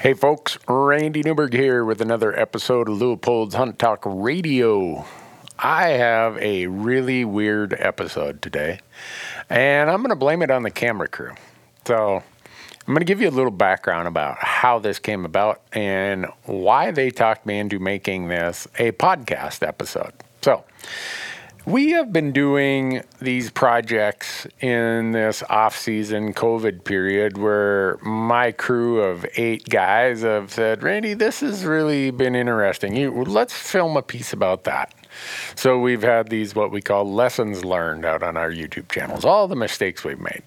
Hey folks, Randy Newberg here with another episode of Leupold's Hunt Talk Radio. I have a really weird episode today, and I'm going to blame it on the camera crew. So I'm going to give you a little background about how this came about and why they talked me into making this a podcast episode. So we have been doing these projects in this off-season COVID period where my crew of 8 guys have said, Randy, this has really been interesting. Let's film a piece about that. So we've had these what we call lessons learned out on our YouTube channels, all the mistakes we've made.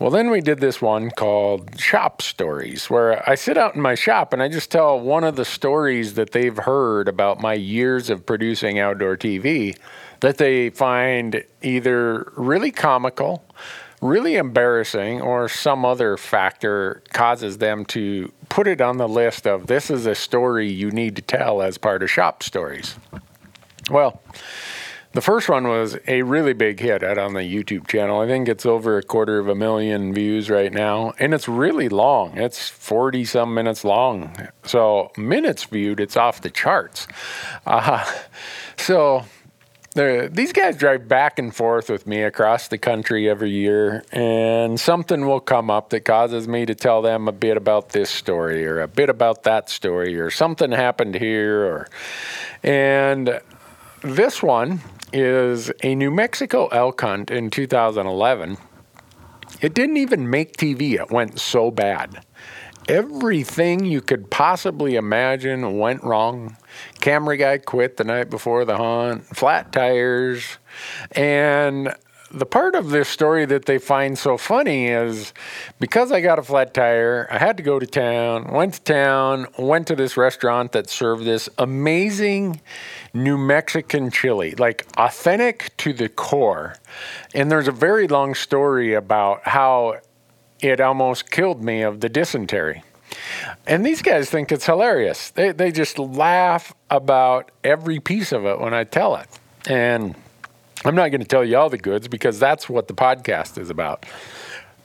Well, then we did this one called Shop Stories, where I sit out in my shop and I just tell one of the stories that they've heard about my years of producing outdoor TV that they find either really comical, really embarrassing, or some other factor causes them to put it on the list of this is a story you need to tell as part of Shop Stories. Well, the first one was a really big hit out on the YouTube channel. I think it's over 250,000 views right now. And it's really long. It's 40-some minutes long. So minutes viewed, it's off the charts. These guys drive back and forth with me across the country every year, and something will come up that causes me to tell them a bit about this story or a bit about that story or something happened here. And this one is a New Mexico elk hunt in 2011. It didn't even make TV. It went so bad. Everything you could possibly imagine went wrong. Camera guy quit the night before the hunt, flat tires. And the part of this story that they find so funny is because I got a flat tire, I had to go to town, went to this restaurant that served this amazing New Mexican chili, like authentic to the core. And there's a very long story about how it almost killed me of the dysentery. And these guys think it's hilarious. They just laugh about every piece of it when I tell it. And I'm not going to tell you all the goods because that's what the podcast is about.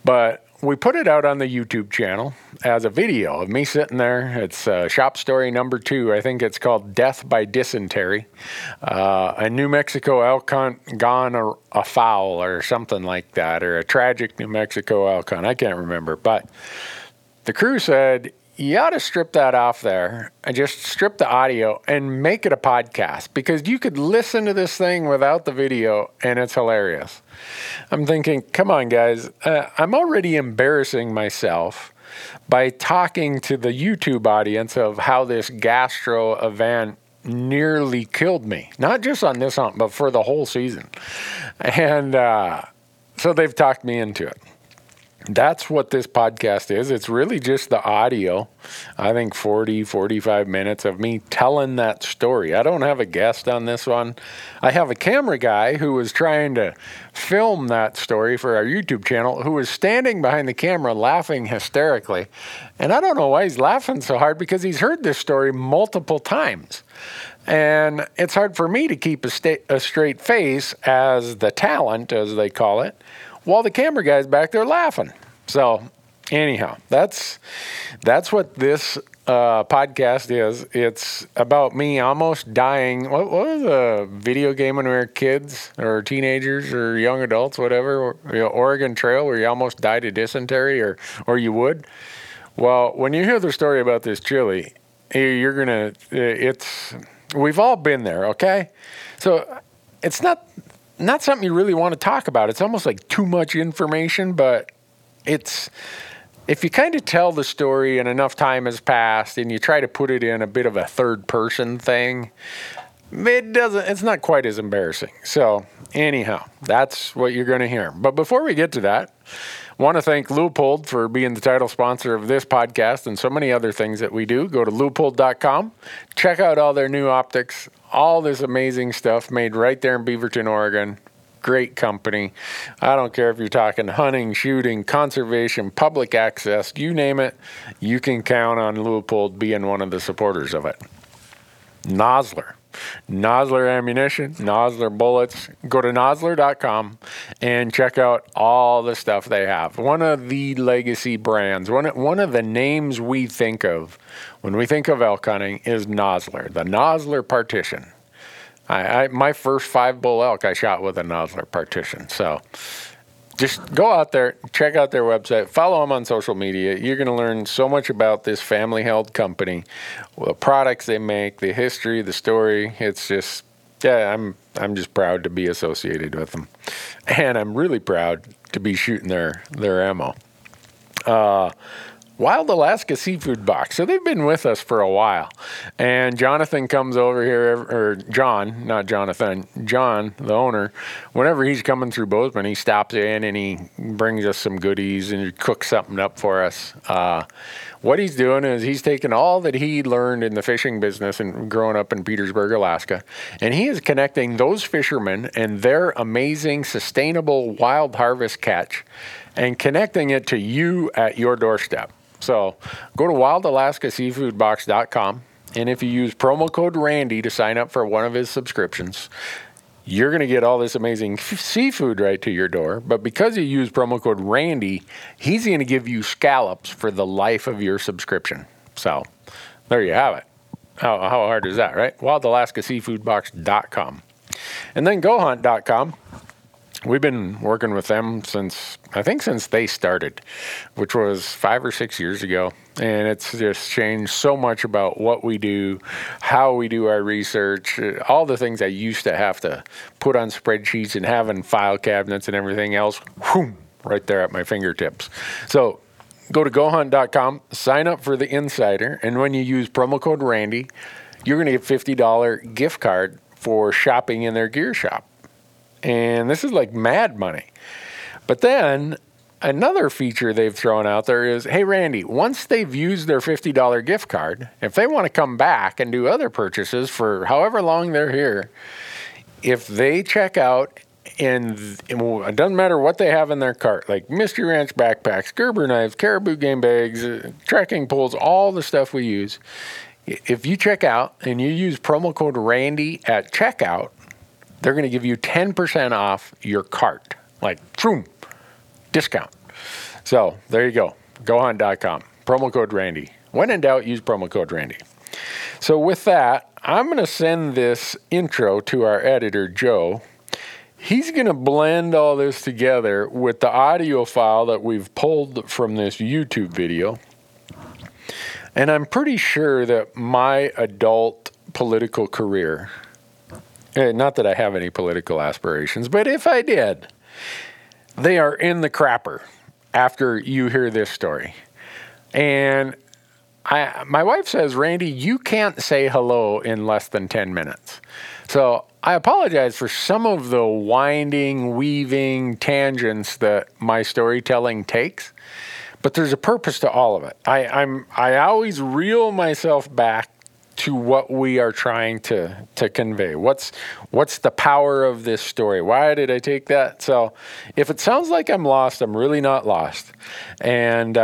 But we put it out on the YouTube channel as a video of me sitting there. It's Shop Story number 2. I think it's called Death by Dysentery. A New Mexico elk hunt gone afoul or something like that, or a tragic New Mexico elk hunt. I can't remember. But the crew said, you ought to strip that off there and just strip the audio and make it a podcast because you could listen to this thing without the video and it's hilarious. I'm thinking, come on, guys, I'm already embarrassing myself by talking to the YouTube audience of how this gastro event nearly killed me, not just on this hunt, but for the whole season. And so they've talked me into it. That's what this podcast is. It's really just the audio, I think 40, 45 minutes of me telling that story. I don't have a guest on this one. I have a camera guy who was trying to film that story for our YouTube channel who was standing behind the camera laughing hysterically. And I don't know why he's laughing so hard because he's heard this story multiple times. And it's hard for me to keep a straight face as the talent, as they call it, while the camera guy's back there laughing. So anyhow, that's what this podcast is. It's about me almost dying. What was a video game when we were kids or teenagers or young adults, whatever, Oregon Trail, where you almost died of dysentery or you would? Well, when you hear the story about this chili, you're going to, we've all been there, okay? So it's not something you really want to talk about. It's almost like too much information, but if you kind of tell the story and enough time has passed and you try to put it in a bit of a third person thing, it's not quite as embarrassing. So anyhow, that's what you're going to hear. But before we get to that, I want to thank Leupold for being the title sponsor of this podcast and so many other things that we do. Go to Leupold.com, check out all their new optics, all this amazing stuff made right there in Beaverton, Oregon. Great company. I don't care if you're talking hunting, shooting, conservation, public access, you name it, you can count on Leupold being one of the supporters of it. Nosler. Nosler ammunition, Nosler bullets. Go to Nosler.com and check out all the stuff they have. One of the legacy brands, one of the names we think of when we think of elk hunting is Nosler, the Nosler partition. My first 5-bull elk I shot with a Nosler partition. So just go out there, check out their website, follow them on social media. You're going to learn so much about this family-held company, the products they make, the history, the story. It's just, yeah, I'm just proud to be associated with them. And I'm really proud to be shooting their ammo. Wild Alaska Seafood Box. So they've been with us for a while. And Jonathan comes over here, or John, not Jonathan, John, the owner, whenever he's coming through Bozeman, he stops in and he brings us some goodies and he cooks something up for us. What he's doing is he's taking all that he learned in the fishing business and growing up in Petersburg, Alaska, and he is connecting those fishermen and their amazing sustainable wild harvest catch and connecting it to you at your doorstep. So go to wildalaskaseafoodbox.com, and if you use promo code Randy to sign up for one of his subscriptions, you're going to get all this amazing seafood right to your door. But because you use promo code Randy, he's going to give you scallops for the life of your subscription. So there you have it. How hard is that, right? wildalaskaseafoodbox.com. And then GoHunt.com. We've been working with them since they started, which was 5 or 6 years ago. And it's just changed so much about what we do, how we do our research, all the things I used to have to put on spreadsheets and have in file cabinets and everything else, whoom, right there at my fingertips. So go to GoHunt.com, sign up for the Insider, and when you use promo code Randy, you're going to get a $50 gift card for shopping in their gear shop. And this is like mad money. But then another feature they've thrown out there is, hey, Randy, once they've used their $50 gift card, if they want to come back and do other purchases for however long they're here, if they check out, and it doesn't matter what they have in their cart, like Mystery Ranch backpacks, Gerber knives, Caribou game bags, trekking poles, all the stuff we use, if you check out and you use promo code Randy at checkout, they're going to give you 10% off your cart, like, boom, discount. So there you go, GoHunt.com, promo code Randy. When in doubt, use promo code Randy. So with that, I'm going to send this intro to our editor, Joe. He's going to blend all this together with the audio file that we've pulled from this YouTube video. And I'm pretty sure that my adult political career... not that I have any political aspirations, but if I did, they are in the crapper after you hear this story. And my wife says, Randy, you can't say hello in less than 10 minutes. So I apologize for some of the winding, weaving tangents that my storytelling takes, but there's a purpose to all of it. I always reel myself back to what we are trying to convey. What's the power of this story? Why did I take that? So if it sounds like I'm lost, I'm really not lost. And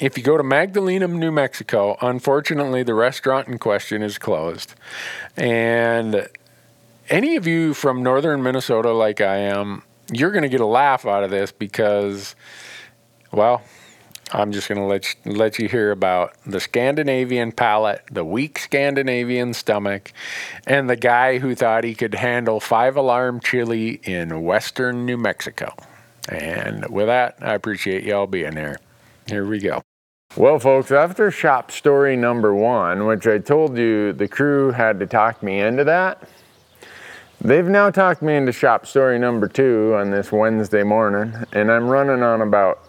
if you go to Magdalena, New Mexico, unfortunately the restaurant in question is closed. And any of you from northern Minnesota like I am, you're going to get a laugh out of this because, well... I'm just going to let you hear about the Scandinavian palate, the weak Scandinavian stomach, and the guy who thought he could handle 5-alarm chili in western New Mexico. And with that, I appreciate y'all being here. Here we go. Well, folks, after shop story number one, which I told you the crew had to talk me into that, they've now talked me into shop story number two on this Wednesday morning, and I'm running on about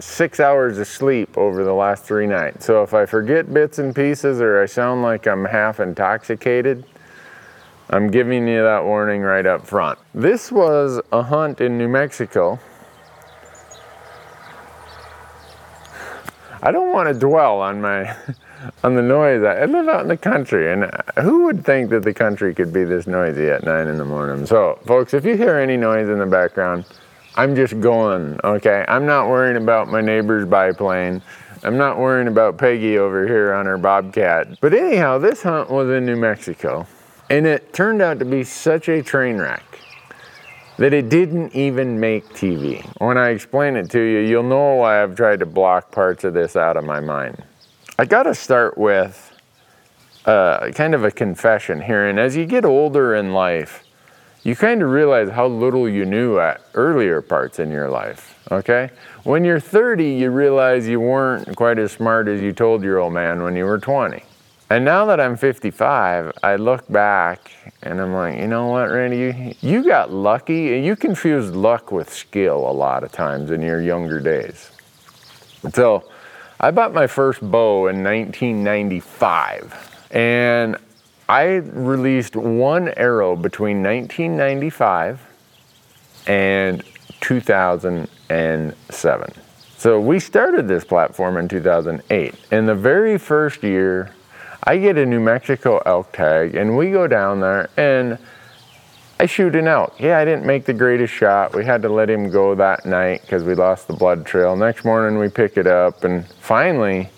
6 hours of sleep over the last 3 nights. So if I forget bits and pieces or I sound like I'm half intoxicated, I'm giving you that warning right up front. This was a hunt in New Mexico. I don't want to dwell on the noise. I live out in the country, and who would think that the country could be this noisy at 9 a.m? So folks, if you hear any noise in the background, I'm just going, okay? I'm not worrying about my neighbor's biplane. I'm not worrying about Peggy over here on her bobcat. But anyhow, this hunt was in New Mexico. And it turned out to be such a train wreck that it didn't even make TV. When I explain it to you, you'll know why I've tried to block parts of this out of my mind. I gotta start with kind of a confession here. And as you get older in life, you kind of realize how little you knew at earlier parts in your life, okay? When you're 30, you realize you weren't quite as smart as you told your old man when you were 20. And now that I'm 55, I look back and I'm like, you know what, Randy, you got lucky, and you confused luck with skill a lot of times in your younger days. So I bought my first bow in 1995, and I released one arrow between 1995 and 2007. So we started this platform in 2008, and the very first year, I get a New Mexico elk tag, and we go down there and I shoot an elk. Yeah, I didn't make the greatest shot. We had to let him go that night because we lost the blood trail. Next morning we pick it up and finally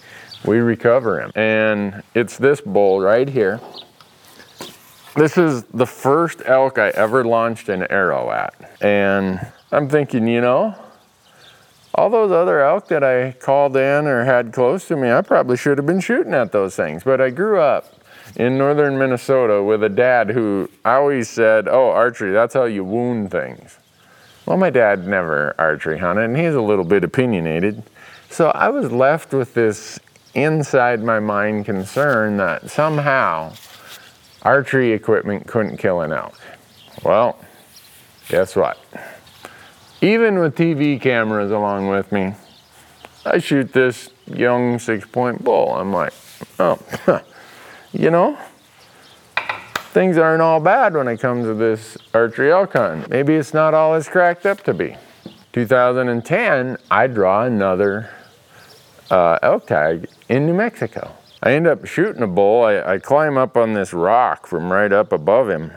we recover him. And it's this bull right here. This is the first elk I ever launched an arrow at. And I'm thinking, you know, all those other elk that I called in or had close to me, I probably should have been shooting at those things. But I grew up in northern Minnesota with a dad who always said, oh, archery, that's how you wound things. Well, my dad never archery hunted, and he's a little bit opinionated. So I was left with this inside my mind concern that somehow archery equipment couldn't kill an elk. Well, guess what? Even with TV cameras along with me, I shoot this young 6-point bull. I'm like, oh, you know, things aren't all bad when it comes to this archery elk hunting. Maybe it's not all it's cracked up to be. 2010, I draw another elk tag in New Mexico. I end up shooting a bull. I climb up on this rock from right up above him.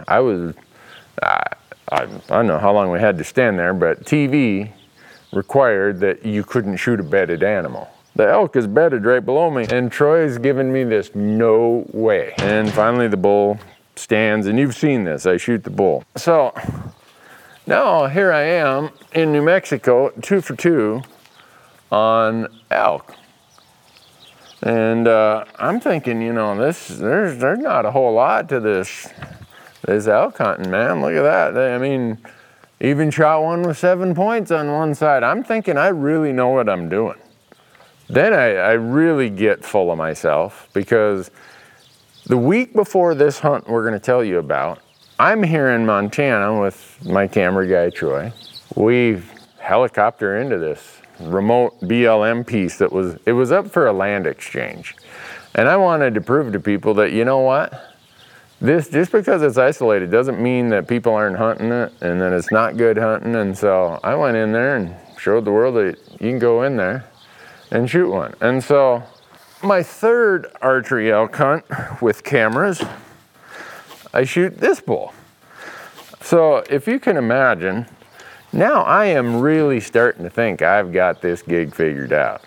I don't know how long we had to stand there, but TV required that you couldn't shoot a bedded animal. The elk is bedded right below me, and Troy's giving me this no way. And finally the bull stands, and you've seen this, I shoot the bull. So now here I am in New Mexico, 2 for 2 on elk. And I'm thinking, you know, there's not a whole lot to this elk hunting, man. Look at that. I mean, even shot one with 7 points on one side. I'm thinking I really know what I'm doing. Then I really get full of myself, because the week before this hunt we're going to tell you about, I'm here in Montana with my camera guy, Troy. We helicopter into this remote BLM piece it was up for a land exchange. And I wanted to prove to people that, you know what? This, just because it's isolated doesn't mean that people aren't hunting it and that it's not good hunting. And so I went in there and showed the world that you can go in there and shoot one. And so my third archery elk hunt with cameras, I shoot this bull. So if you can imagine, now I am really starting to think I've got this gig figured out.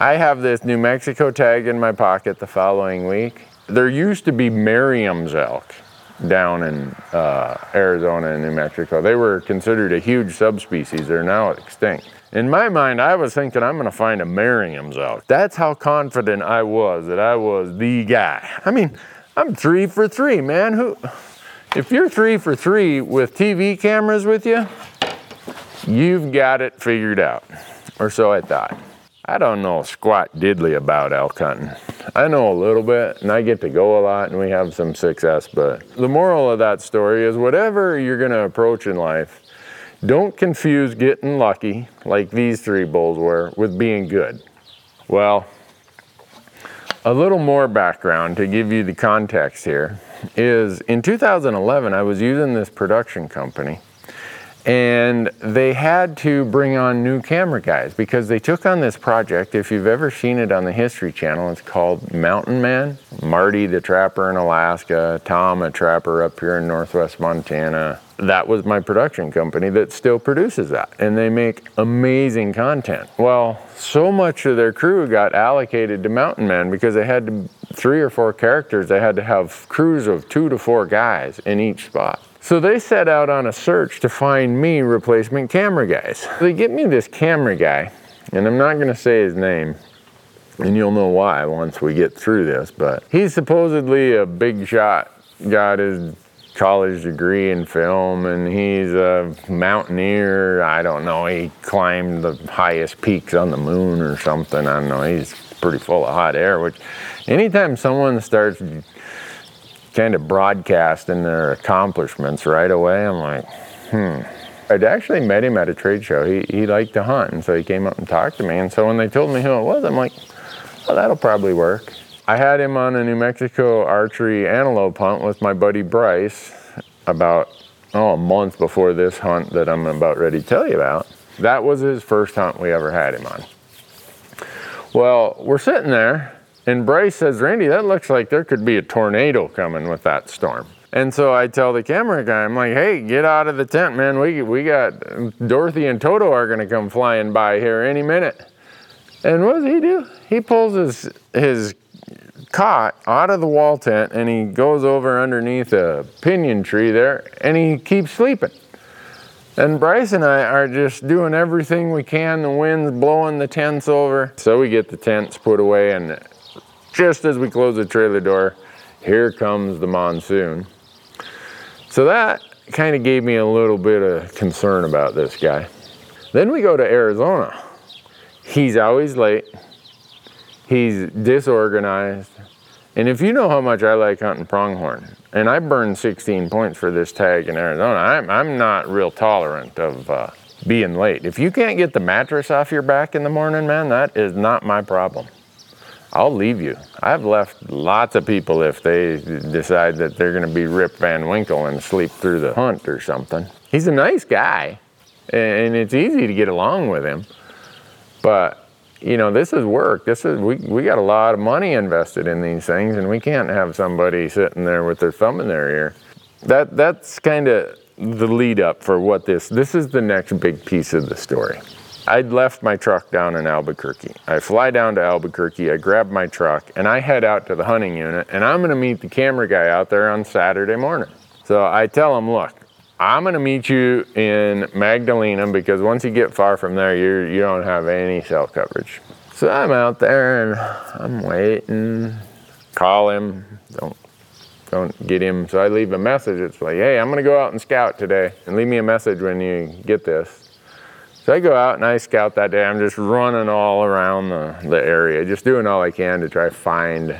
I have this New Mexico tag in my pocket the following week. There used to be Merriam's elk down in Arizona and New Mexico. They were considered a huge subspecies. They're now extinct. In my mind, I was thinking I'm going to find a Merriam's elk. That's how confident I was that I was the guy. I mean, I'm 3 for 3, man. If you're 3 for 3 with TV cameras with you, you've got it figured out, or so I thought. I don't know squat diddly about elk hunting. I know a little bit, and I get to go a lot, and we have some success, but the moral of that story is whatever you're gonna approach in life, don't confuse getting lucky, like these three bulls were, with being good. Well, a little more background to give you the context here is in 2011, I was using this production company, and they had to bring on new camera guys because they took on this project. If you've ever seen it on the History Channel, it's called Mountain Man. Marty the trapper in Alaska, Tom a trapper up here in northwest Montana. that was my production company that still produces that, and they make amazing content. Well, so much of their crew got allocated to Mountain Man because they had to, 3 or 4 characters, they had to have crews of 2 to 4 guys in each spot. So they set out on a search to find me replacement camera guys. They get me this camera guy, and I'm not gonna say his name, and you'll know why once we get through this, but he's supposedly a big shot, got his college degree in film, and he's a mountaineer. I don't know, he climbed the highest peaks on the moon or something. I don't know, he's pretty full of hot air, which anytime someone starts kind of broadcasting their accomplishments right away, I'm like, I'd actually met him at a trade show. He liked to hunt, and so he came up and talked to me. And so when they told me who it was, I'm like, oh, that'll probably work. I had him on a New Mexico archery antelope hunt with my buddy Bryce about, a month before this hunt that I'm about ready to tell you about. That was his first hunt we ever had him on. Well, we're sitting there, and Bryce says, Randy, that looks like there could be a tornado coming with that storm. And so I tell the camera guy, I'm like, hey, get out of the tent, man. We got Dorothy and Toto are gonna come flying by here any minute. And what does he do? He pulls his caught out of the wall tent, and he goes over underneath a pinyon tree there, and he keeps sleeping. And Bryce and I are just doing everything we can. The wind's blowing the tents over. So we get the tents put away, and just as we close the trailer door, here comes the monsoon. So that kind of gave me a little bit of concern about this guy. Then we go to Arizona. He's always late. He's disorganized. And if you know how much I like hunting pronghorn, and I burned 16 points for this tag in Arizona, I'm not real tolerant of being late. If you can't get the mattress off your back in the morning, man, that is not my problem. I'll leave you. I've left lots of people if they decide that they're gonna be Rip Van Winkle and sleep through the hunt or something. He's a nice guy, and it's easy to get along with him, but you know, this is work. We got a lot of money invested in these things, and we can't have somebody sitting there with their thumb in their ear. That's kind of the lead up for what this is the next big piece of the story. I'd left my truck down in Albuquerque. I fly down to Albuquerque, I grab my truck, and I head out to the hunting unit, and I'm gonna meet the camera guy out there on Saturday morning. So I tell him, look, I'm gonna meet you in Magdalena, because once you get far from there, you don't have any cell coverage. So I'm out there and I'm waiting, call him, don't get him. So I leave a message, it's like, hey, I'm gonna go out and scout today, and leave me a message when you get this. So I go out and I scout that day. I'm just running all around the area, just doing all I can to try to find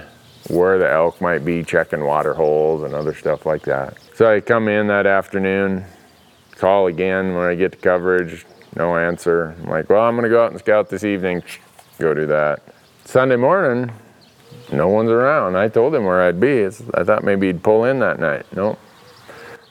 where the elk might be, checking water holes and other stuff like that. So I come in that afternoon, call again when I get the coverage, no answer. I'm like, well, I'm gonna go out and scout this evening, go do that. Sunday morning, no one's around. I told him where I'd be. I thought maybe he'd pull in that night, nope.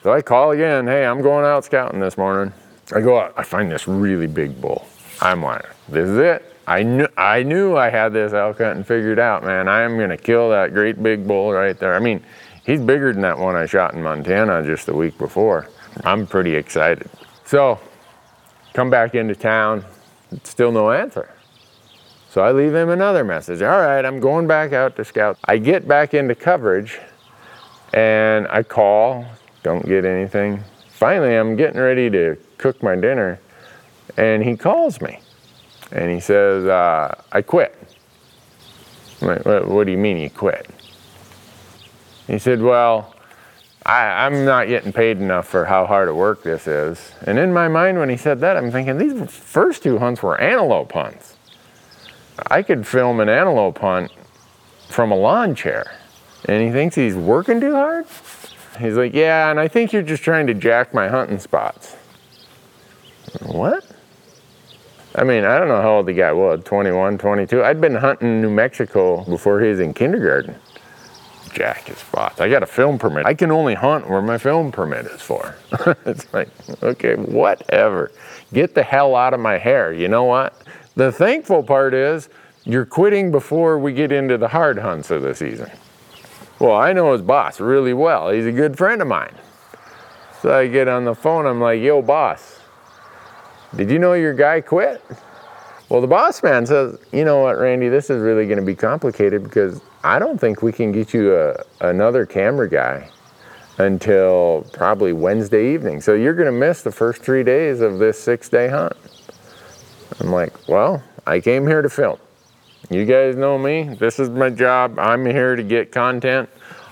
So I call again, hey, I'm going out scouting this morning. I go out, I find this really big bull. I'm like, this is it. I knew I had this elk hunting figured out, man. I am gonna kill that great big bull right there. I mean, he's bigger than that one I shot in Montana just the week before. I'm pretty excited. So, come back into town, still no answer. So I leave him another message. All right, I'm going back out to scout. I get back into coverage and I call, don't get anything. Finally, I'm getting ready to cook my dinner, and he calls me. And he says, I quit. I'm like, what do you mean you quit? He said, well, I'm not getting paid enough for how hard of work this is. And in my mind, when he said that, I'm thinking, these first 2 hunts were antelope hunts. I could film an antelope hunt from a lawn chair. And he thinks he's working too hard? He's like, yeah, and I think you're just trying to jack my hunting spots. What? I mean, I don't know how old the guy was, 21, 22. I'd been hunting in New Mexico before he was in kindergarten. Jack his spots. I got a film permit. I can only hunt where my film permit is for. It's like, okay, whatever. Get the hell out of my hair, you know what? The thankful part is, you're quitting before we get into the hard hunts of the season. Well, I know his boss really well. He's a good friend of mine. So I get on the phone, I'm like, yo, boss, did you know your guy quit? Well, the boss man says, you know what, Randy, this is really gonna be complicated because I don't think we can get you another camera guy until probably Wednesday evening. So you're gonna miss the first 3 days of this 6-day hunt. I'm like, well, I came here to film. You guys know me, this is my job. I'm here to get content.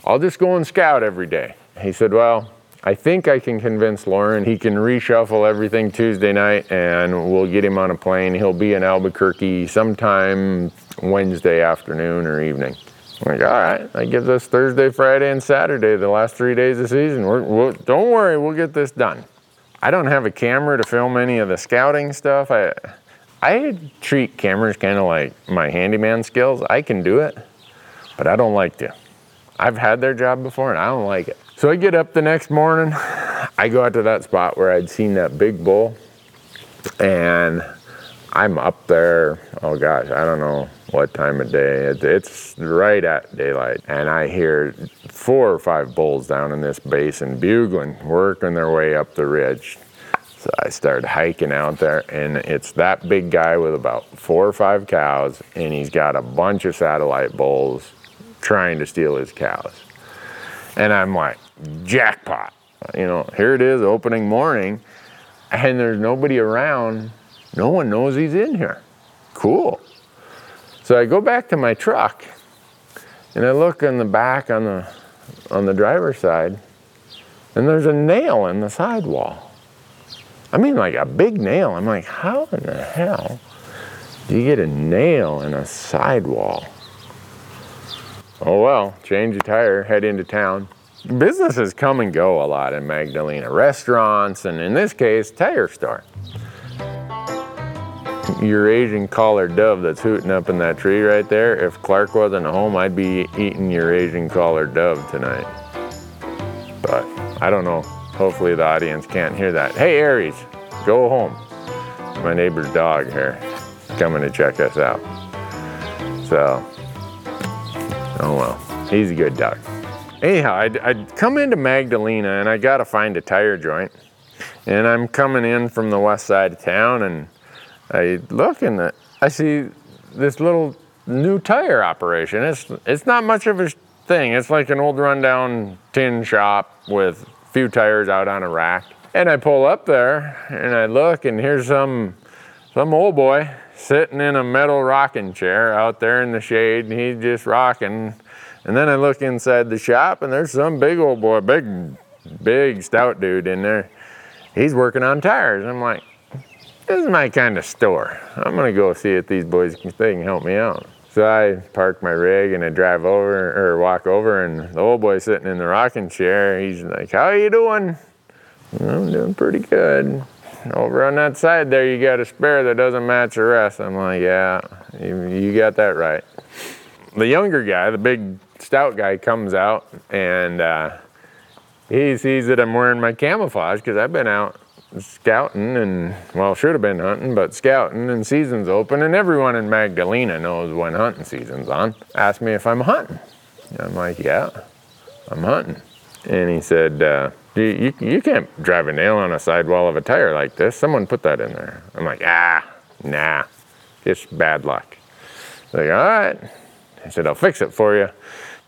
I'll just go and scout every day. He said, well, I think I can convince Lauren he can reshuffle everything Tuesday night and we'll get him on a plane. He'll be in Albuquerque sometime Wednesday afternoon or evening. I'm like, all right, that gives us Thursday, Friday, and Saturday, the last 3 days of the season. Don't worry, we'll get this done. I don't have a camera to film any of the scouting stuff. I treat cameras kind of like my handyman skills. I can do it, but I don't like to. I've had their job before and I don't like it. So I get up the next morning, I go out to that spot where I'd seen that big bull, and I'm up there, oh gosh, I don't know what time of day. It's right at daylight, and I hear 4 or 5 bulls down in this basin bugling, working their way up the ridge. So I started hiking out there, and it's that big guy with about 4 or 5 cows, and he's got a bunch of satellite bulls trying to steal his cows. And I'm like, jackpot. You know, here it is, opening morning, and there's nobody around. No one knows he's in here. Cool. So I go back to my truck, and I look in the back on the driver's side, and there's a nail in the sidewall. I mean, like a big nail. I'm like, how in the hell do you get a nail in a sidewall? Oh well, change a tire, head into town. Businesses come and go a lot in Magdalena. Restaurants, and in this case, tire store. Eurasian Collared Dove that's hooting up in that tree right there. If Clark wasn't home, I'd be eating Eurasian Collared Dove tonight. But I don't know. Hopefully the audience can't hear that. Hey, Aries, go home. My neighbor's dog here, coming to check us out. So. Oh well, he's a good dog. Anyhow, I'd come into Magdalena and I gotta find a tire joint. And I'm coming in from the west side of town and I look and I see this little new tire operation. It's not much of a thing. It's like an old rundown tin shop with a few tires out on a rack. And I pull up there and I look and here's some old boy sitting in a metal rocking chair out there in the shade, and he's just rocking. And then I look inside the shop, and there's some big old boy, big stout dude in there. He's working on tires. I'm like, this is my kind of store. I'm gonna go see if these boys can help me out. So I park my rig and I walk over, and the old boy sitting in the rocking chair, he's like, how are you doing? I'm doing pretty good. Over on that side there, you got a spare that doesn't match the rest. I'm like, yeah, you got that right. The younger guy, the big stout guy, comes out and he sees that I'm wearing my camouflage because I've been out scouting and, well, should have been hunting, but scouting, and season's open and everyone in Magdalena knows when hunting season's on. Asked me if I'm hunting. I'm like, yeah, I'm hunting. And he said, You can't drive a nail on a sidewall of a tire like this. Someone put that in there. I'm like, nah, just bad luck. He's like, all right. I said, I'll fix it for you.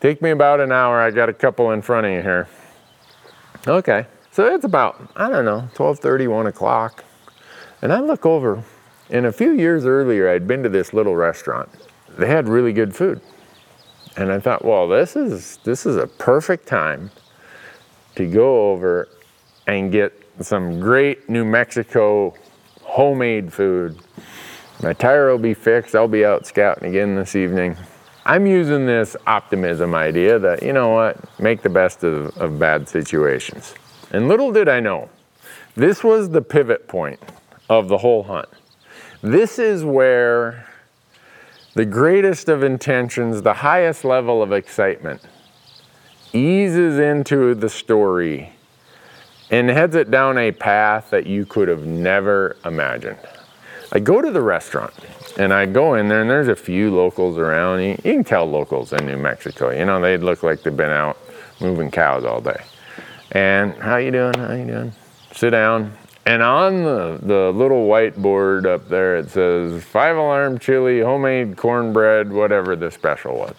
Take me about an hour. I got a couple in front of you here. Okay. So it's about, I don't know, 12:30, 1 o'clock. And I look over, and a few years earlier, I'd been to this little restaurant. They had really good food. And I thought, well, this is a perfect time to go over and get some great New Mexico homemade food. My tire will be fixed. I'll be out scouting again this evening. I'm using this optimism idea that, you know what, make the best of bad situations. And little did I know, this was the pivot point of the whole hunt. This is where the greatest of intentions, the highest level of excitement, eases into the story and heads it down a path that you could have never imagined. I go to the restaurant and I go in there, and there's a few locals around. You can tell locals in New Mexico, you know, they look like they've been out moving cows all day. And how you doing? Sit down. And on the little whiteboard up there, it says 5-alarm chili, homemade cornbread, whatever the special was.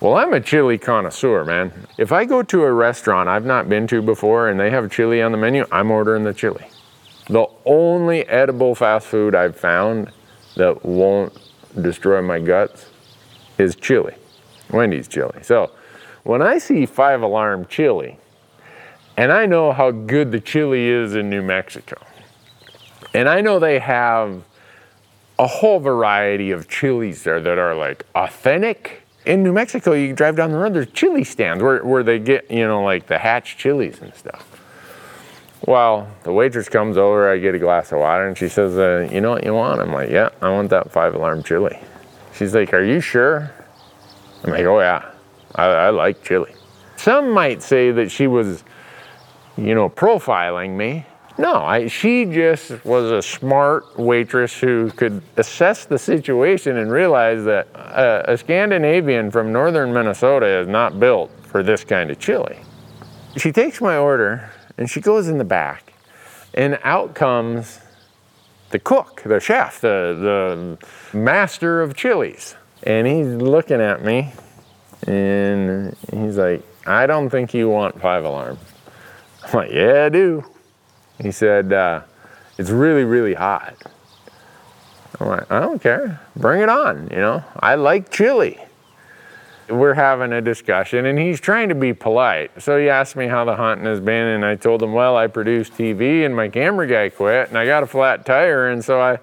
Well, I'm a chili connoisseur, man. If I go to a restaurant I've not been to before and they have chili on the menu, I'm ordering the chili. The only edible fast food I've found that won't destroy my guts is chili, Wendy's chili. So when I see 5-alarm chili, and I know how good the chili is in New Mexico, and I know they have a whole variety of chilies there that are like authentic. In New Mexico, you drive down the road, there's chili stands where they get, like the hatch chilies and stuff. Well, the waitress comes over, I get a glass of water, and she says, you know what you want? I'm like, yeah, I want that 5-alarm chili. She's like, are you sure? I'm like, oh yeah, I like chili. Some might say that she was, profiling me. No, she just was a smart waitress who could assess the situation and realize that a Scandinavian from northern Minnesota is not built for this kind of chili. She takes my order and she goes in the back, and out comes the cook, the chef, the master of chilies. And he's looking at me and he's like, I don't think you want 5-alarm. I'm like, yeah, I do. He said, it's really, really hot. I'm like, I don't care. Bring it on, I like chili. We're having a discussion, and he's trying to be polite. So he asked me how the hunting has been, and I told him, well, I produce TV, and my camera guy quit, and I got a flat tire, and so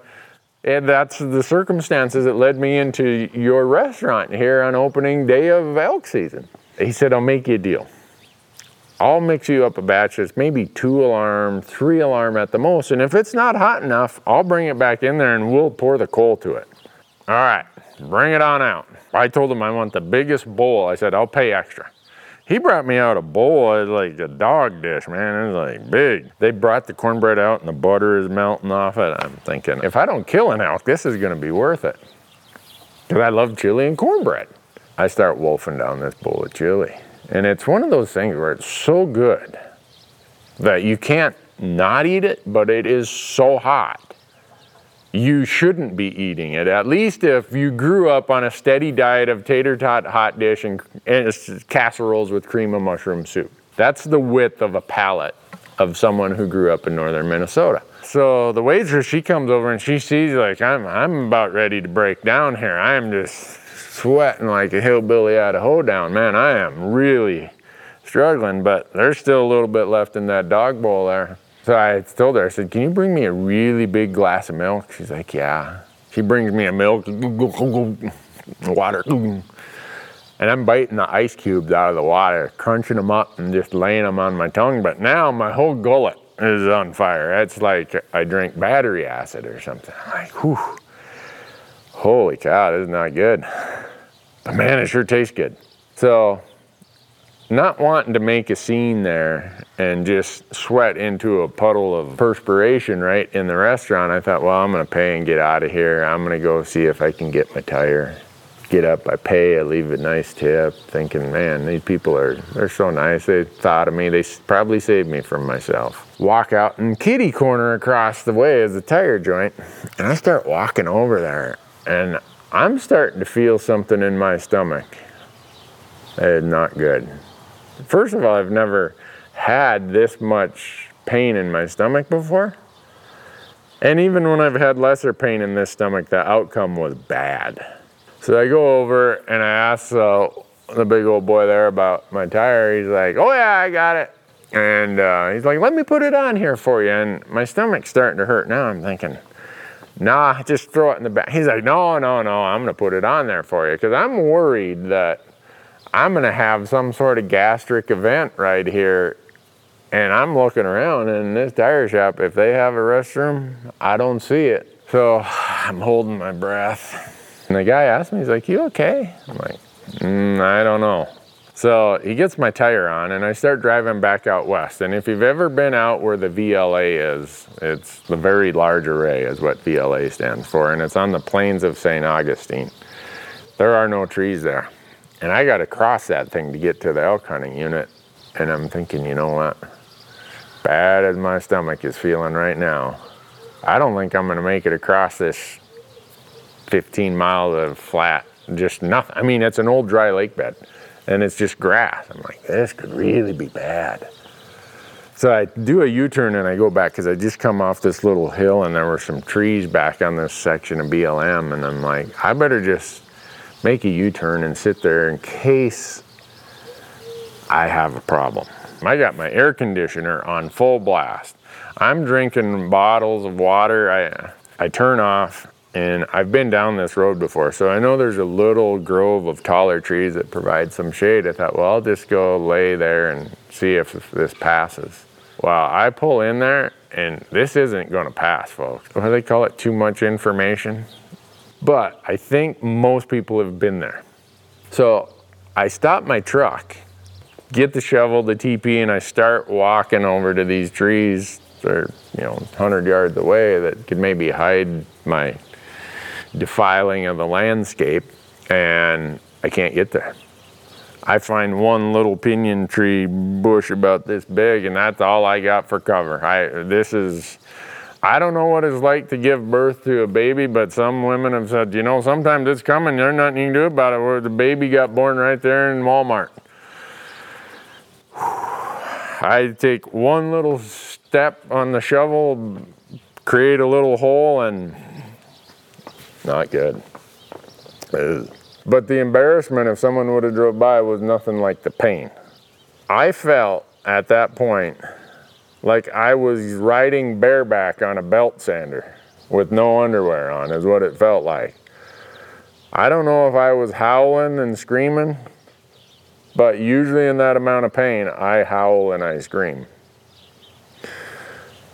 and that's the circumstances that led me into your restaurant here on opening day of elk season. He said, I'll make you a deal. I'll mix you up a batch that's maybe 2-alarm, 3-alarm at the most, and if it's not hot enough, I'll bring it back in there and we'll pour the coal to it. All right, bring it on out. I told him I want the biggest bowl. I said, I'll pay extra. He brought me out a bowl, it was like a dog dish, man, it was like big. They brought the cornbread out and the butter is melting off it. I'm thinking, if I don't kill an elk, this is gonna be worth it. Because I love chili and cornbread. I start wolfing down this bowl of chili. And it's one of those things where it's so good that you can't not eat it, but it is so hot, you shouldn't be eating it. At least if you grew up on a steady diet of tater tot hot dish and casseroles with cream of mushroom soup. That's the width of a palate of someone who grew up in northern Minnesota. So the waitress, she comes over and she sees like, I'm about ready to break down here. I'm just sweating like a hillbilly Idaho down. Man, I am really struggling, but there's still a little bit left in that dog bowl there. So I told her, I said, can you bring me a really big glass of milk? She's like, yeah. She brings me a milk, water. And I'm biting the ice cubes out of the water, crunching them up and just laying them on my tongue. But now my whole gullet is on fire. It's like I drink battery acid or something. I'm like, whew. Holy cow, this is not good. But man, it sure tastes good. So, not wanting to make a scene there and just sweat into a puddle of perspiration right in the restaurant, I thought, well, I'm gonna pay and get out of here. I'm gonna go see if I can get my tire. Get up, I pay, I leave a nice tip, thinking, man, these people they're so nice. They thought of me, they probably saved me from myself. Walk out in kitty corner across the way is the tire joint, and I start walking over there. And I'm starting to feel something in my stomach. It's not good. First of all, I've never had this much pain in my stomach before. And even when I've had lesser pain in this stomach, the outcome was bad. So I go over and I ask the big old boy there about my tire. He's like, oh yeah, I got it. And he's like, let me put it on here for you. And my stomach's starting to hurt now. I'm thinking, nah, just throw it in the back. He's like, no, I'm gonna put it on there for you because I'm worried that I'm gonna have some sort of gastric event right here. And I'm looking around in this tire shop, if they have a restroom, I don't see it. So I'm holding my breath. And the guy asked me, he's like, you okay? I'm like, I don't know. So he gets my tire on and I start driving back out west. And if you've ever been out where the VLA is, it's the Very Large Array is what VLA stands for. And it's on the plains of St. Augustine. There are no trees there. And I got to cross that thing to get to the elk hunting unit. And I'm thinking, you know what? bad as my stomach is feeling right now, I don't think I'm gonna make it across this 15 miles of flat, just nothing. I mean, it's an old dry lake bed and it's just grass. I'm like, this could really be bad. So I do a U-turn and I go back, because I just come off this little hill and there were some trees back on this section of BLM, and I'm like, I better just make a U-turn and sit there in case I have a problem. I got my air conditioner on full blast. I'm drinking bottles of water. I turn off, and I've been down this road before, so I know there's a little grove of taller trees that provide some shade. I thought, well, I'll just go lay there and see if this passes. Well, I pull in there, and this isn't gonna pass, folks. What do they call it? Too much information. But I think most people have been there. So I stop my truck, get the shovel, the teepee, and I start walking over to these trees. They're, 100 yards away that could maybe hide my defiling of the landscape, and I can't get there. I find one little pinyon tree bush about this big, and that's all I got for cover. I don't know what it's like to give birth to a baby, but some women have said, sometimes it's coming, there's nothing you can do about it, where the baby got born right there in Walmart. I take one little step on the shovel, create a little hole, and not good. But the embarrassment if someone would have drove by was nothing like the pain. I felt at that point like I was riding bareback on a belt sander with no underwear on, is what it felt like. I don't know if I was howling and screaming, but usually in that amount of pain, I howl and I scream.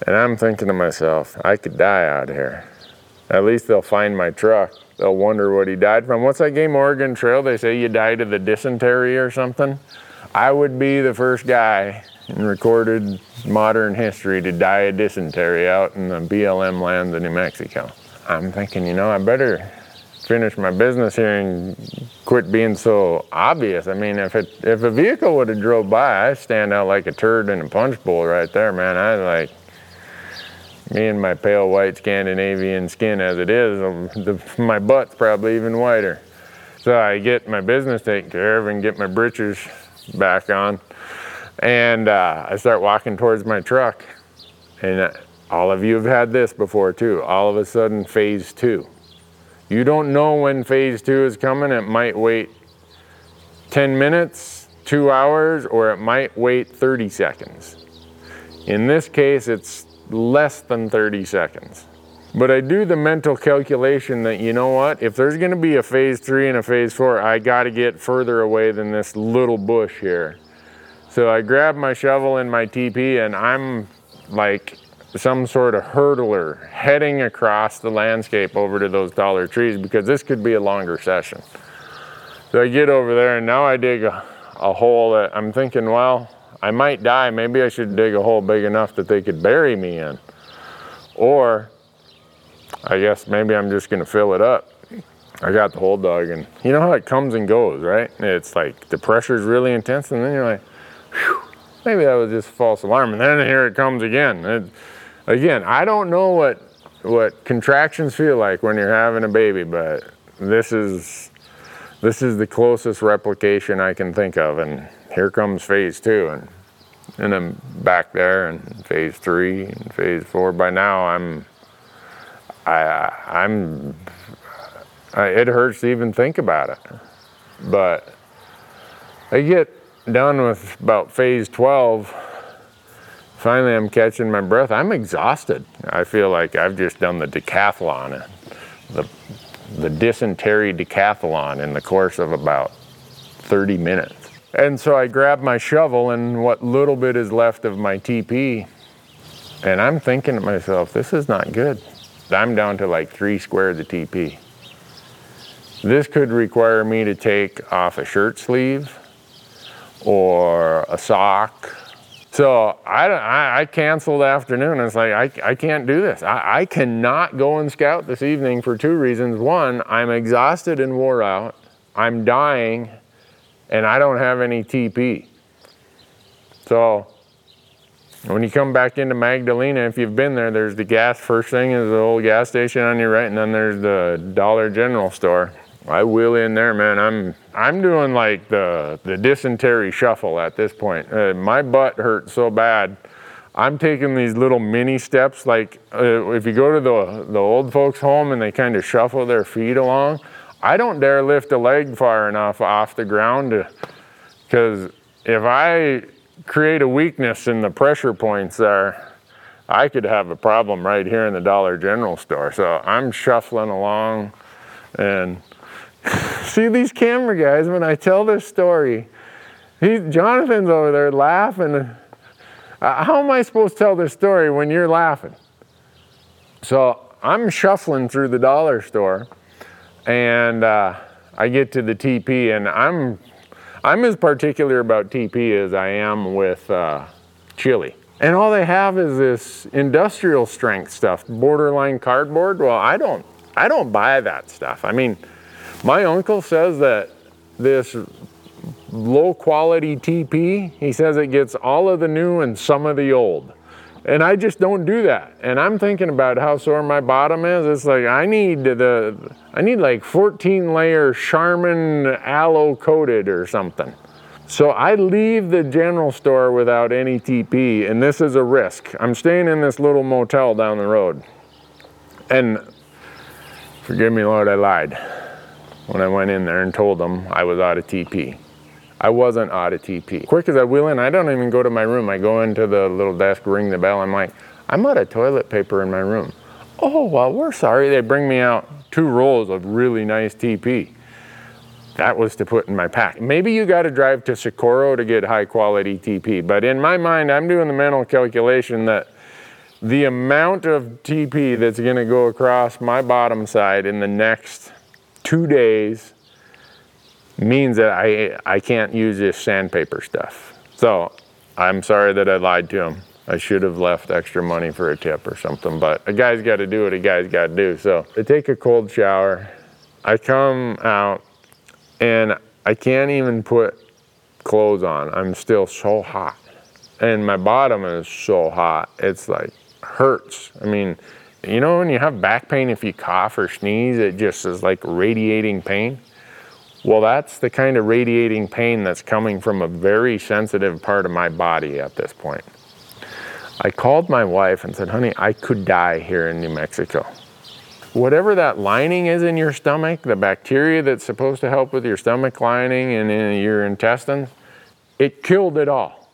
And I'm thinking to myself, I could die out here. At least they'll find my truck. They'll wonder what he died from. What's that game, Oregon Trail? They say you died of the dysentery or something. I would be the first guy in recorded modern history to die of dysentery out in the BLM lands of New Mexico. I'm thinking, I better finish my business here and quit being so obvious. I mean, if a vehicle would have drove by, I stand out like a turd in a punch bowl right there, man. Me and my pale white Scandinavian skin as it is, my butt's probably even whiter. So I get my business taken care of and get my britches back on. And I start walking towards my truck. And all of you have had this before too. All of a sudden, phase 2. You don't know when phase 2 is coming. It might wait 10 minutes, 2 hours, or it might wait 30 seconds. In this case, it's less than 30 seconds. But I do the mental calculation that, if there's gonna be a phase 3 and a phase 4, I gotta get further away than this little bush here. So I grab my shovel and my teepee, and I'm like some sort of hurdler heading across the landscape over to those taller trees, because this could be a longer session. So I get over there, and now I dig a hole that I'm thinking, well, I might die. Maybe I should dig a hole big enough that they could bury me in. Or I guess maybe I'm just gonna fill it up. I got the hole dug, and you know how it comes and goes, right? It's like the pressure's really intense, and then you're like, whew, maybe that was just a false alarm. And then here it comes again. Again, I don't know what contractions feel like when you're having a baby, but this is the closest replication I can think of. And here comes phase 2, and I'm back there, and phase 3 and phase 4. By now, it hurts to even think about it. But I get done with about phase 12. Finally, I'm catching my breath. I'm exhausted. I feel like I've just done the decathlon, the dysentery decathlon in the course of about 30 minutes. And so I grab my shovel and what little bit is left of my teepee, and I'm thinking to myself, this is not good. I'm down to like 3 squares of teepee. This could require me to take off a shirt sleeve or a sock. So I canceled the afternoon. It's like, I can't do this. I cannot go and scout this evening for 2 reasons. One, I'm exhausted and wore out. I'm dying. And I don't have any TP. So When you come back into Magdalena, if you've been there, there's the gas. First thing is the old gas station on your right, and then there's the Dollar General store. I wheel in there, man. I'm doing like the dysentery shuffle at this point. My butt hurts so bad. I'm taking these little mini steps. Like if you go to the old folks' home and they kind of shuffle their feet along, I don't dare lift a leg far enough off the ground, because if I create a weakness in the pressure points there, I could have a problem right here in the Dollar General store. So I'm shuffling along, and see these camera guys, when I tell this story, Jonathan's over there laughing. How am I supposed to tell this story when you're laughing? So I'm shuffling through the dollar store, and I get to the TP, and I'm as particular about TP as I am with chili. And all they have is this industrial strength stuff, borderline cardboard. Well, I don't buy that stuff. I mean, my uncle says that this low quality TP, he says it gets all of the new and some of the old. And I just don't do that. And I'm thinking about how sore my bottom is. It's like I need like 14 layer Charmin aloe coated or something. So I leave the general store without any TP, and this is a risk. I'm staying in this little motel down the road. And forgive me, Lord, I lied when I went in there and told them I was out of TP. I wasn't out of TP. Quick as I wheel in, I don't even go to my room. I go into the little desk, ring the bell. I'm like, I'm out of toilet paper in my room. Oh, well, we're sorry. They bring me out 2 rolls of really nice TP. That was to put in my pack. Maybe you got to drive to Socorro to get high quality TP. But in my mind, I'm doing the mental calculation that the amount of TP that's going to go across my bottom side in the next 2 days means that I can't use this sandpaper stuff. So I'm sorry that I lied to him. I should have left extra money for a tip or something, but a guy's got to do what a guy's got to do. So I take a cold shower. I come out and I can't even put clothes on. I'm still so hot, and my bottom is so hot. It's like hurts. I mean, you know when you have back pain, if you cough or sneeze, it just is like radiating pain. Well, that's the kind of radiating pain that's coming from a very sensitive part of my body at this point. I called my wife and said, honey, I could die here in New Mexico. Whatever that lining is in your stomach, the bacteria that's supposed to help with your stomach lining and in your intestines, it killed it all.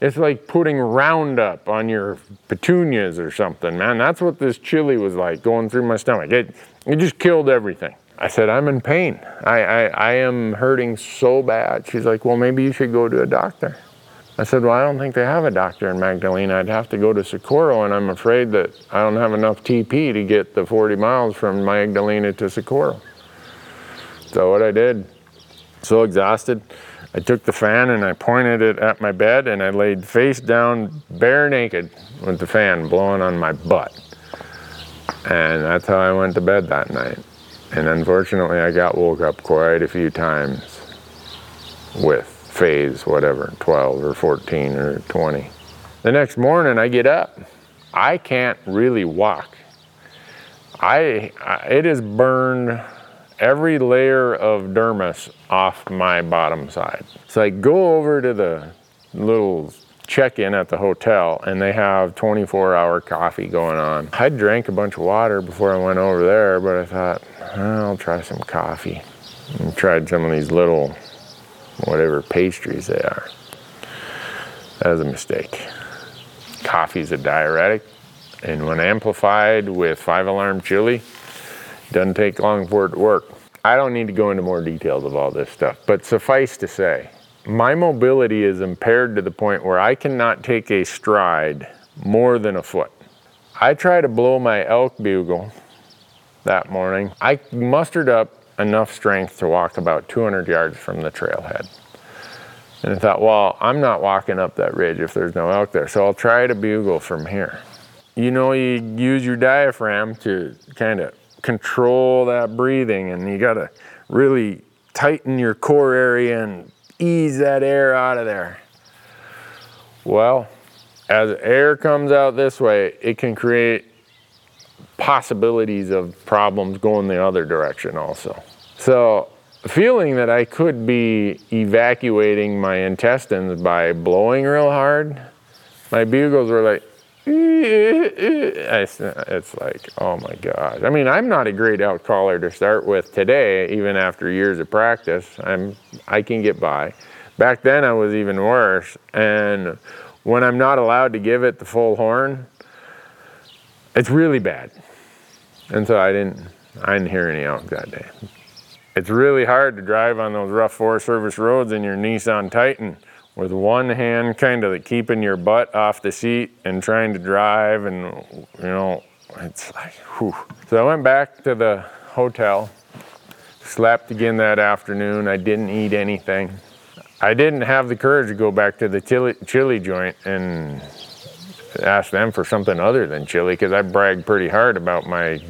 It's like putting Roundup on your petunias or something, man. That's what this chili was like going through my stomach. It just killed everything. I said, I'm in pain. I am hurting so bad. She's like, well, maybe you should go to a doctor. I said, well, I don't think they have a doctor in Magdalena. I'd have to go to Socorro, and I'm afraid that I don't have enough TP to get the 40 miles from Magdalena to Socorro. So what I did, so exhausted, I took the fan and I pointed it at my bed, and I laid face down, bare naked, with the fan blowing on my butt. And that's how I went to bed that night. And unfortunately, I got woke up quite a few times with phase, whatever, 12 or 14 or 20. The next morning, I get up. I can't really walk. It has burned every layer of dermis off my bottom side. So I go over to the little check-in at the hotel, and they have 24-hour coffee going on. I drank a bunch of water before I went over there, but I thought, I'll try some coffee. I tried some of these little, whatever pastries they are. That was a mistake. Coffee's a diuretic, and when amplified with 5-alarm chili, doesn't take long for it to work. I don't need to go into more details of all this stuff, but suffice to say, my mobility is impaired to the point where I cannot take a stride more than a foot. I try to blow my elk bugle that morning. I mustered up enough strength to walk about 200 yards from the trailhead. And I thought, well, I'm not walking up that ridge if there's no elk there, so I'll try to bugle from here. You know, you use your diaphragm to kind of control that breathing, and you gotta really tighten your core area and ease that air out of there. Well, as air comes out this way, it can create possibilities of problems going the other direction also. So feeling that I could be evacuating my intestines by blowing real hard, my bugles were like, it's like, oh my gosh. I mean, I'm not a great out caller to start with today, even after years of practice. I can get by. Back then I was even worse. And when I'm not allowed to give it the full horn, it's really bad. And so I didn't hear any elk that day. It's really hard to drive on those rough Forest Service roads in your Nissan Titan with one hand kind of keeping your butt off the seat and trying to drive, and you know, it's like, whew. So I went back to the hotel, slept again that afternoon. I didn't eat anything. I didn't have the courage to go back to the chili joint and ask them for something other than chili, because I bragged pretty hard about my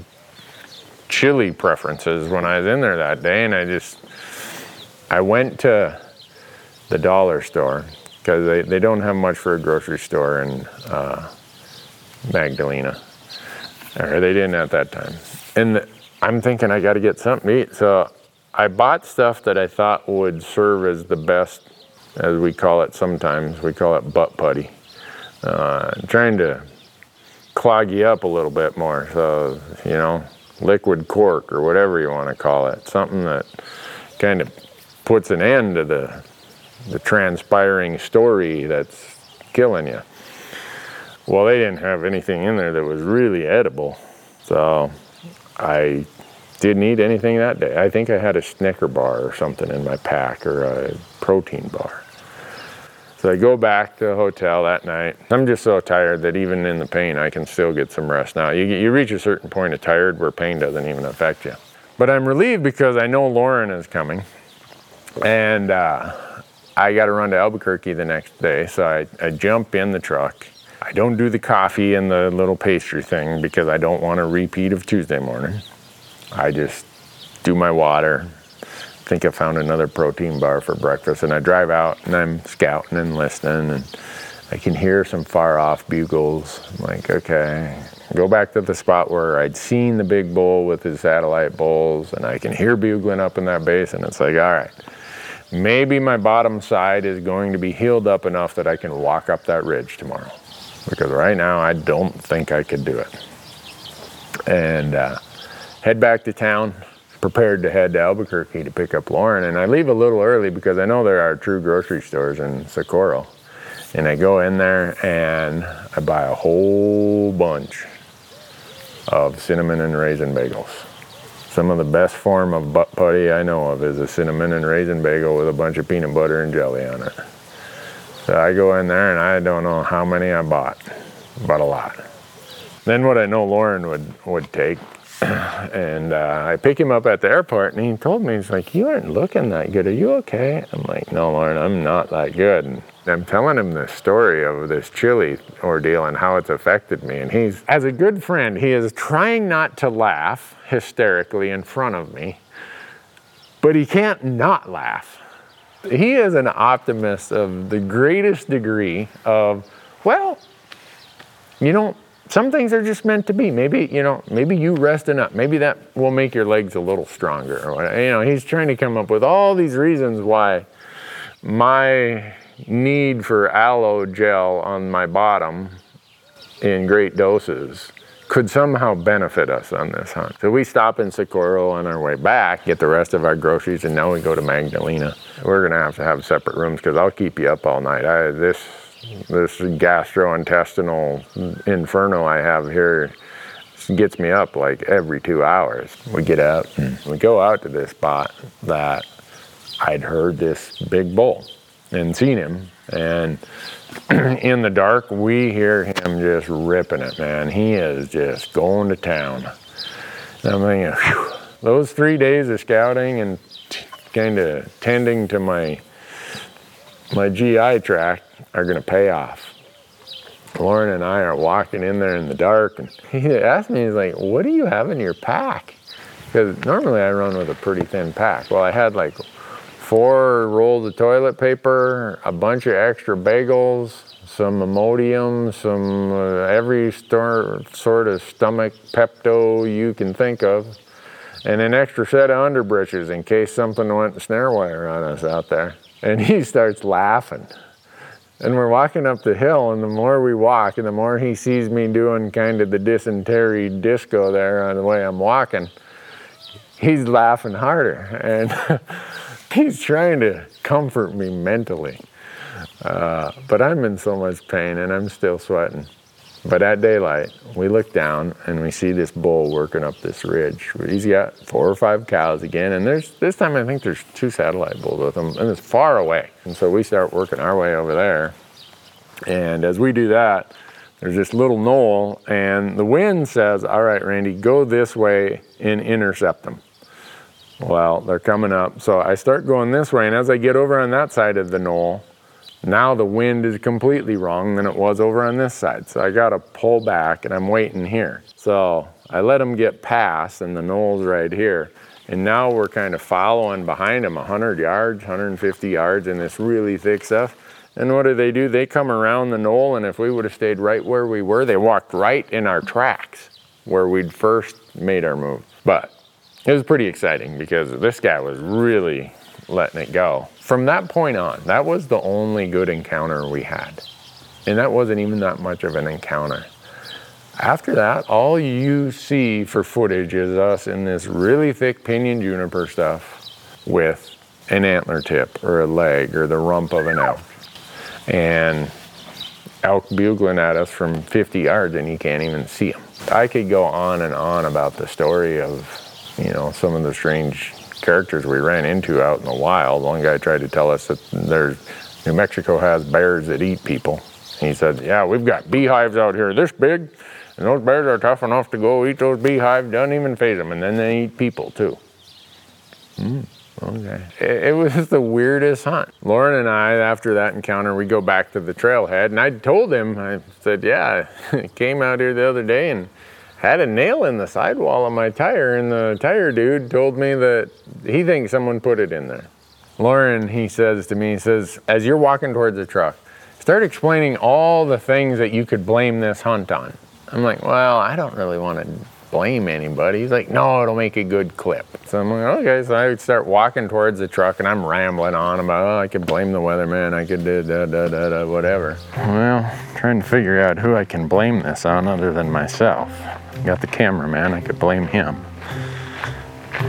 chili preferences when I was in there that day. And I went to the dollar store, because they don't have much for a grocery store in Magdalena, or they didn't at that time. And I'm thinking I got to get something to eat, so I bought stuff that I thought would serve as the best, as we call it sometimes, we call it butt putty. Trying to clog you up a little bit more, so you know, liquid cork or whatever you want to call it, something that kind of puts an end to the transpiring story that's killing you. Well, they didn't have anything in there that was really edible, so I didn't eat anything that day. I think I had a Snicker bar or something in my pack, or a protein bar. So I go back to the hotel that night. I'm just so tired that even in the pain, I can still get some rest now. You reach a certain point of tired where pain doesn't even affect you. But I'm relieved because I know Lauren is coming, and I got to run to Albuquerque the next day, so I jump in the truck. I don't do the coffee and the little pastry thing because I don't want a repeat of Tuesday morning. I just do my water. I think I found another protein bar for breakfast, and I drive out, and I'm scouting and listening, and I can hear some far-off bugles. I'm like, okay, go back to the spot where I'd seen the big bull with his satellite bulls, and I can hear bugling up in that basin. It's like, all right, maybe my bottom side is going to be healed up enough that I can walk up that ridge tomorrow, because right now I don't think I could do it. And head back to town, prepared to head to Albuquerque to pick up Lauren. And I leave a little early because I know there are true grocery stores in Socorro. And I go in there and I buy a whole bunch of cinnamon and raisin bagels. Some of the best form of butt putty I know of is a cinnamon and raisin bagel with a bunch of peanut butter and jelly on it. So I go in there and I don't know how many I bought, but a lot. Then what I know Lauren would take, and I pick him up at the airport, and he told me, he's like, you aren't looking that good, are you okay? I'm like, no, Lauren, I'm not that good. And I'm telling him the story of this chili ordeal and how it's affected me, and he's, as a good friend, he is trying not to laugh hysterically in front of me, but he can't not laugh. He is an optimist of the greatest degree of, well, you know, some things are just meant to be. Maybe, you know, maybe you resting up, maybe that will make your legs a little stronger. You know, he's trying to come up with all these reasons why my need for aloe gel on my bottom in great doses could somehow benefit us on this hunt. So we stop in Socorro on our way back, get the rest of our groceries, and now we go to Magdalena. We're gonna have to have separate rooms because I'll keep you up all night. This gastrointestinal inferno I have here gets me up like every 2 hours. We get up and we go out to this spot that I'd heard this big bull and seen him. And in the dark, we hear him just ripping it, man. He is just going to town. And I'm thinking, whew. Those 3 days of scouting and kind of tending to my GI tract are gonna pay off. Lauren and I are walking in there in the dark, and he asked me, he's like, what do you have in your pack? Because normally I run with a pretty thin pack. Well, I had like 4 rolls of toilet paper, a bunch of extra bagels, some Imodium, some every sort of stomach Pepto you can think of, and an extra set of underbritches in case something went snare wire on us out there. And he starts laughing. And we're walking up the hill, and the more we walk, and the more he sees me doing kind of the dysentery disco there on the way I'm walking, he's laughing harder. And he's trying to comfort me mentally. But I'm in so much pain, and I'm still sweating. But at daylight, we look down, and we see this bull working up this ridge. He's got 4 or 5 cows again, and there's this time I think there's 2 satellite bulls with him, and it's far away. And so we start working our way over there. And as we do that, there's this little knoll, and the wind says, all right, Randy, go this way and intercept them. Well, they're coming up, so I start going this way, and as I get over on that side of the knoll, now the wind is completely wrong than it was over on this side. So I gotta pull back and I'm waiting here. So I let them get past and the knoll's right here. And now we're kind of following behind them 100 yards, 150 yards in this really thick stuff. And what do? They come around the knoll, and if we would have stayed right where we were, they walked right in our tracks where we'd first made our move. But it was pretty exciting because this guy was really letting it go. From that point on, that was the only good encounter we had. And that wasn't even that much of an encounter. After that, all you see for footage is us in this really thick pinyon juniper stuff with an antler tip or a leg or the rump of an elk. And elk bugling at us from 50 yards and you can't even see them. I could go on and on about the story of, you know, some of the strange characters we ran into out in the wild. One guy tried to tell us that there's New Mexico has bears that eat people. He said, yeah, we've got beehives out here this big, and those bears are tough enough to go eat those beehives, don't even phase them, and then they eat people too. Okay. It was the weirdest hunt. Lauren and I, after that encounter, we go back to the trailhead, and I told him, I said, yeah, I came out here the other day and had a nail in the sidewall of my tire, and the tire dude told me that he thinks someone put it in there. Lauren, he says to me, he says, as you're walking towards the truck, start explaining all the things that you could blame this hunt on. I'm like, well, I don't really want to blame anybody. He's like, no, it'll make a good clip. So I'm like, okay, so I would start walking towards the truck, and I'm rambling on about, oh, I could blame the weatherman, I could da-da-da-da, whatever. Well, trying to figure out who I can blame this on other than myself. Got the cameraman, I could blame him.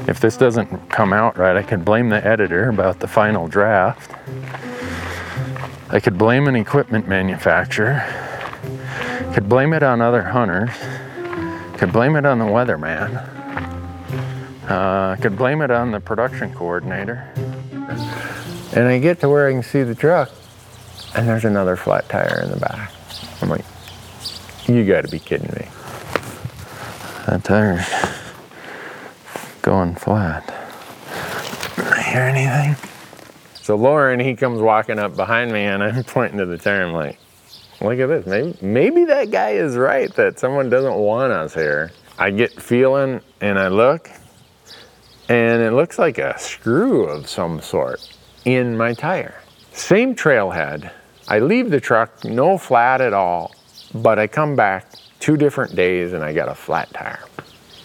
If this doesn't come out right, I could blame the editor about the final draft. I could blame an equipment manufacturer. Could blame it on other hunters. Could blame it on the weatherman. Could blame it on the production coordinator. And I get to where I can see the truck, and there's another flat tire in the back. I'm like, you gotta be kidding me. That tire's going flat. I hear anything? So Lauren, he comes walking up behind me, and I'm pointing to the tire. I'm like, look at this, maybe that guy is right that someone doesn't want us here. I get feeling and I look, and it looks like a screw of some sort in my tire. Same trailhead. I leave the truck, no flat at all, but I come back 2 different days and I got a flat tire.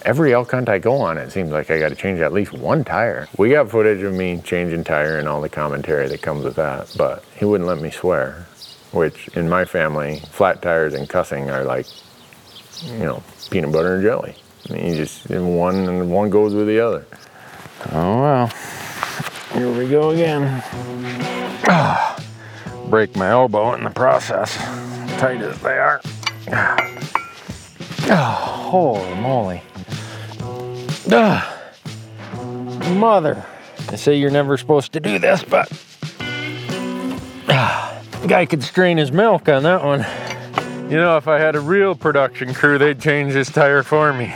Every elk hunt I go on, it seems like I got to change at least 1 tire. We got footage of me changing tire and all the commentary that comes with that, but he wouldn't let me swear. Which in my family, flat tires and cussing are like, you know, peanut butter and jelly. I mean, you just, one goes with the other. Oh, well. Here we go again. Ah, break my elbow in the process. Tight as they are. Ah, holy moly. Ah, mother. They say you're never supposed to do this, but... Ah. Guy could strain his milk on that one. You know, if I had a real production crew, they'd change this tire for me.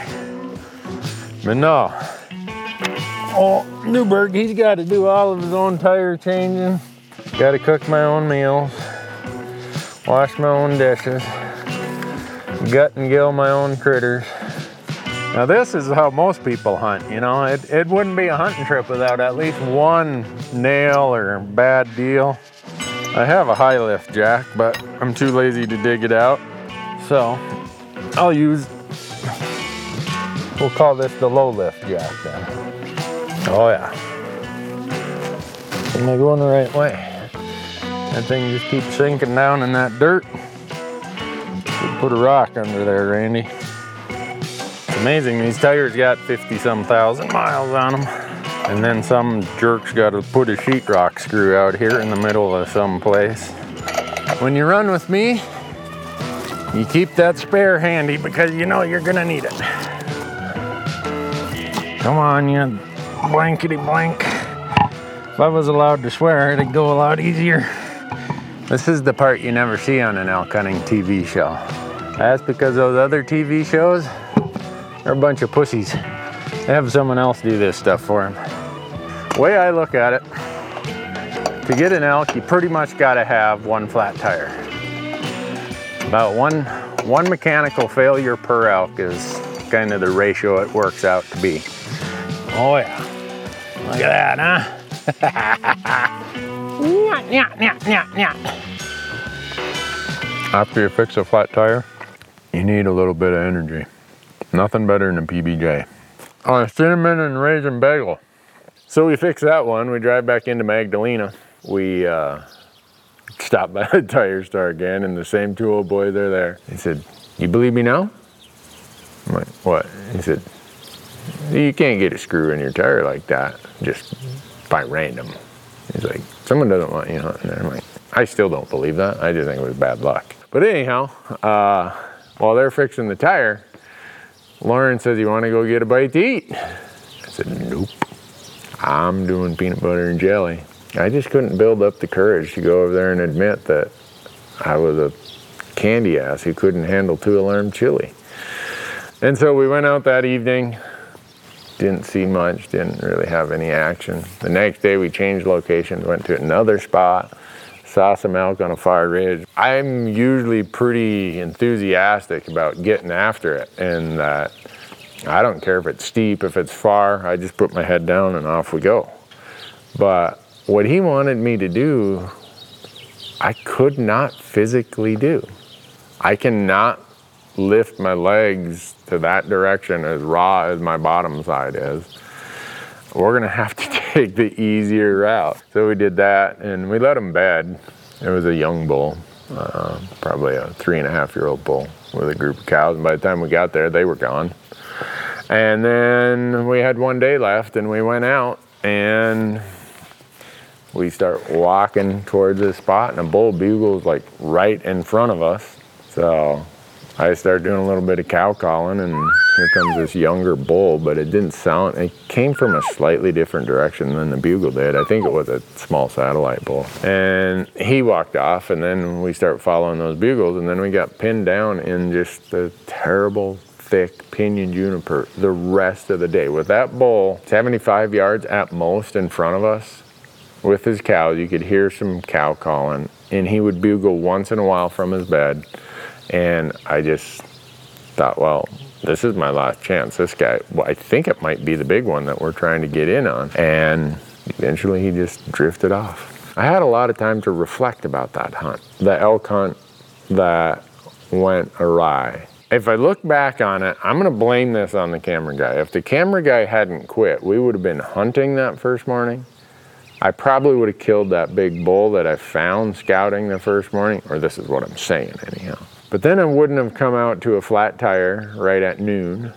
But no. Oh, Newberg, he's got to do all of his own tire changing. Got to cook my own meals. Wash my own dishes. Gut and gill my own critters. Now this is how most people hunt, you know. It wouldn't be a hunting trip without at least one nail or bad deal. I have a high lift jack, but I'm too lazy to dig it out. So I'll use, we'll call this the low lift jack then. Oh yeah. Am I going the right way? That thing just keeps sinking down in that dirt. Should put a rock under there, Randy. Amazing, these tires got 50 some thousand miles on them, and then some jerk's got to put a sheetrock screw out here in the middle of some place. When you run with me, you keep that spare handy because you know you're gonna need it. Come on, you blankety blank. If I was allowed to swear, it'd go a lot easier. This is the part you never see on an elk hunting TV show. That's because those other TV shows, they're a bunch of pussies. They have someone else do this stuff for them. The way I look at it, to get an elk, you pretty much gotta have one flat tire. About one mechanical failure per elk is kind of the ratio it works out to be. Oh yeah, look at that, huh? After you fix a flat tire, you need a little bit of energy. Nothing better than a PBJ. On a cinnamon and raisin bagel. So we fix that one, we drive back into Magdalena. We stop by the tire store again and the same two old boys are there. He said, "You believe me now?" I'm like, "What?" He said, "You can't get a screw in your tire like that, just by random." He's like, "Someone doesn't want you hunting there." I'm like, I still don't believe that. I just think it was bad luck. But anyhow, while they're fixing the tire, Lauren says, "You want to go get a bite to eat?" I said, "Nope. I'm doing peanut butter and jelly." I just couldn't build up the courage to go over there and admit that I was a candy ass who couldn't handle 2-alarm chili. And so we went out that evening, didn't see much, didn't really have any action. The next day we changed locations, went to another spot, saw some elk on a far ridge. I'm usually pretty enthusiastic about getting after it, and I don't care if it's steep, if it's far, I just put my head down and off we go. But what he wanted me to do, I could not physically do. I cannot lift my legs to that direction as raw as my bottom side is. We're gonna have to take the easier route. So we did that and we let him bed. It was a young bull, probably a 3.5-year-old bull with a group of cows. And by the time we got there, they were gone. And then we had one day left and we went out and we start walking towards this spot and a bull bugles like right in front of us. So I started doing a little bit of cow calling and here comes this younger bull, but it didn't sound, it came from a slightly different direction than the bugle did. I think it was a small satellite bull. And he walked off and then we start following those bugles and then we got pinned down in just the terrible thick pinyon juniper the rest of the day. With that bull 75 yards at most in front of us with his cows, you could hear some cow calling and he would bugle once in a while from his bed. And I just thought, well, this is my last chance. This guy, well, I think it might be the big one that we're trying to get in on. And eventually he just drifted off. I had a lot of time to reflect about that hunt, the elk hunt that went awry. If I look back on it, I'm gonna blame this on the camera guy. If the camera guy hadn't quit, we would have been hunting that first morning. I probably would have killed that big bull that I found scouting the first morning, or this is what I'm saying anyhow. But then I wouldn't have come out to a flat tire right at noon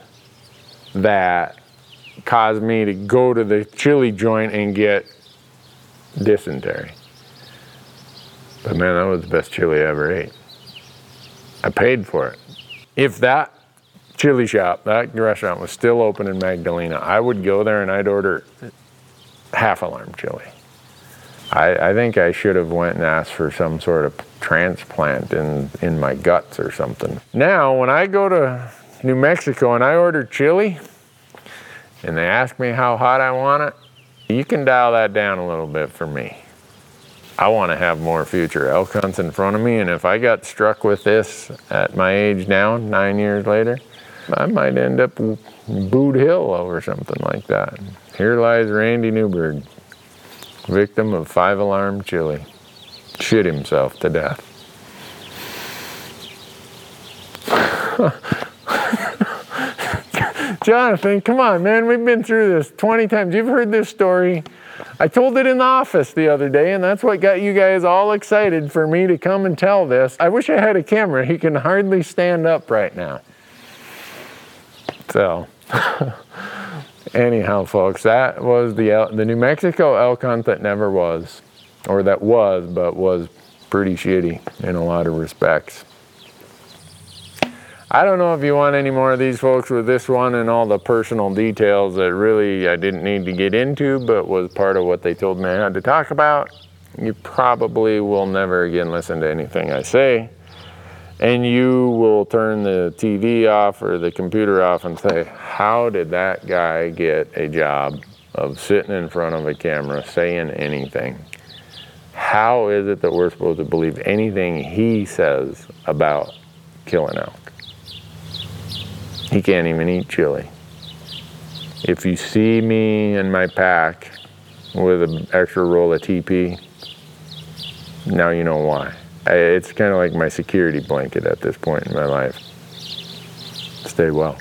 that caused me to go to the chili joint and get dysentery. But man, that was the best chili I ever ate. I paid for it. If that chili shop, that restaurant was still open in Magdalena, I would go there and I'd order 1/2 alarm chili. I think I should have went and asked for some sort of transplant in my guts or something. Now, when I go to New Mexico and I order chili, and they ask me how hot I want it, you can dial that down a little bit for me. I want to have more future elk hunts in front of me, and if I got struck with this at my age now, 9 years later, I might end up in Boot Hill over something like that. Here lies Randy Newberg, victim of 5-alarm chili. Shit himself to death. Jonathan, come on, man. We've been through this 20 times. You've heard this story. I told it in the office the other day, and that's what got you guys all excited for me to come and tell this. I wish I had a camera. He can hardly stand up right now. So, anyhow, folks, that was the New Mexico elk hunt that never was, or that was, but was pretty shitty in a lot of respects. I don't know if you want any more of these, folks, with this one and all the personal details that really I didn't need to get into, but was part of what they told me I had to talk about. You probably will never again listen to anything I say. And you will turn the TV off or the computer off and say, how did that guy get a job of sitting in front of a camera saying anything? How is it that we're supposed to believe anything he says about killing elk? He can't even eat chili. If you see me in my pack with an extra roll of TP, now you know why. It's kind of like my security blanket at this point in my life. Stay well.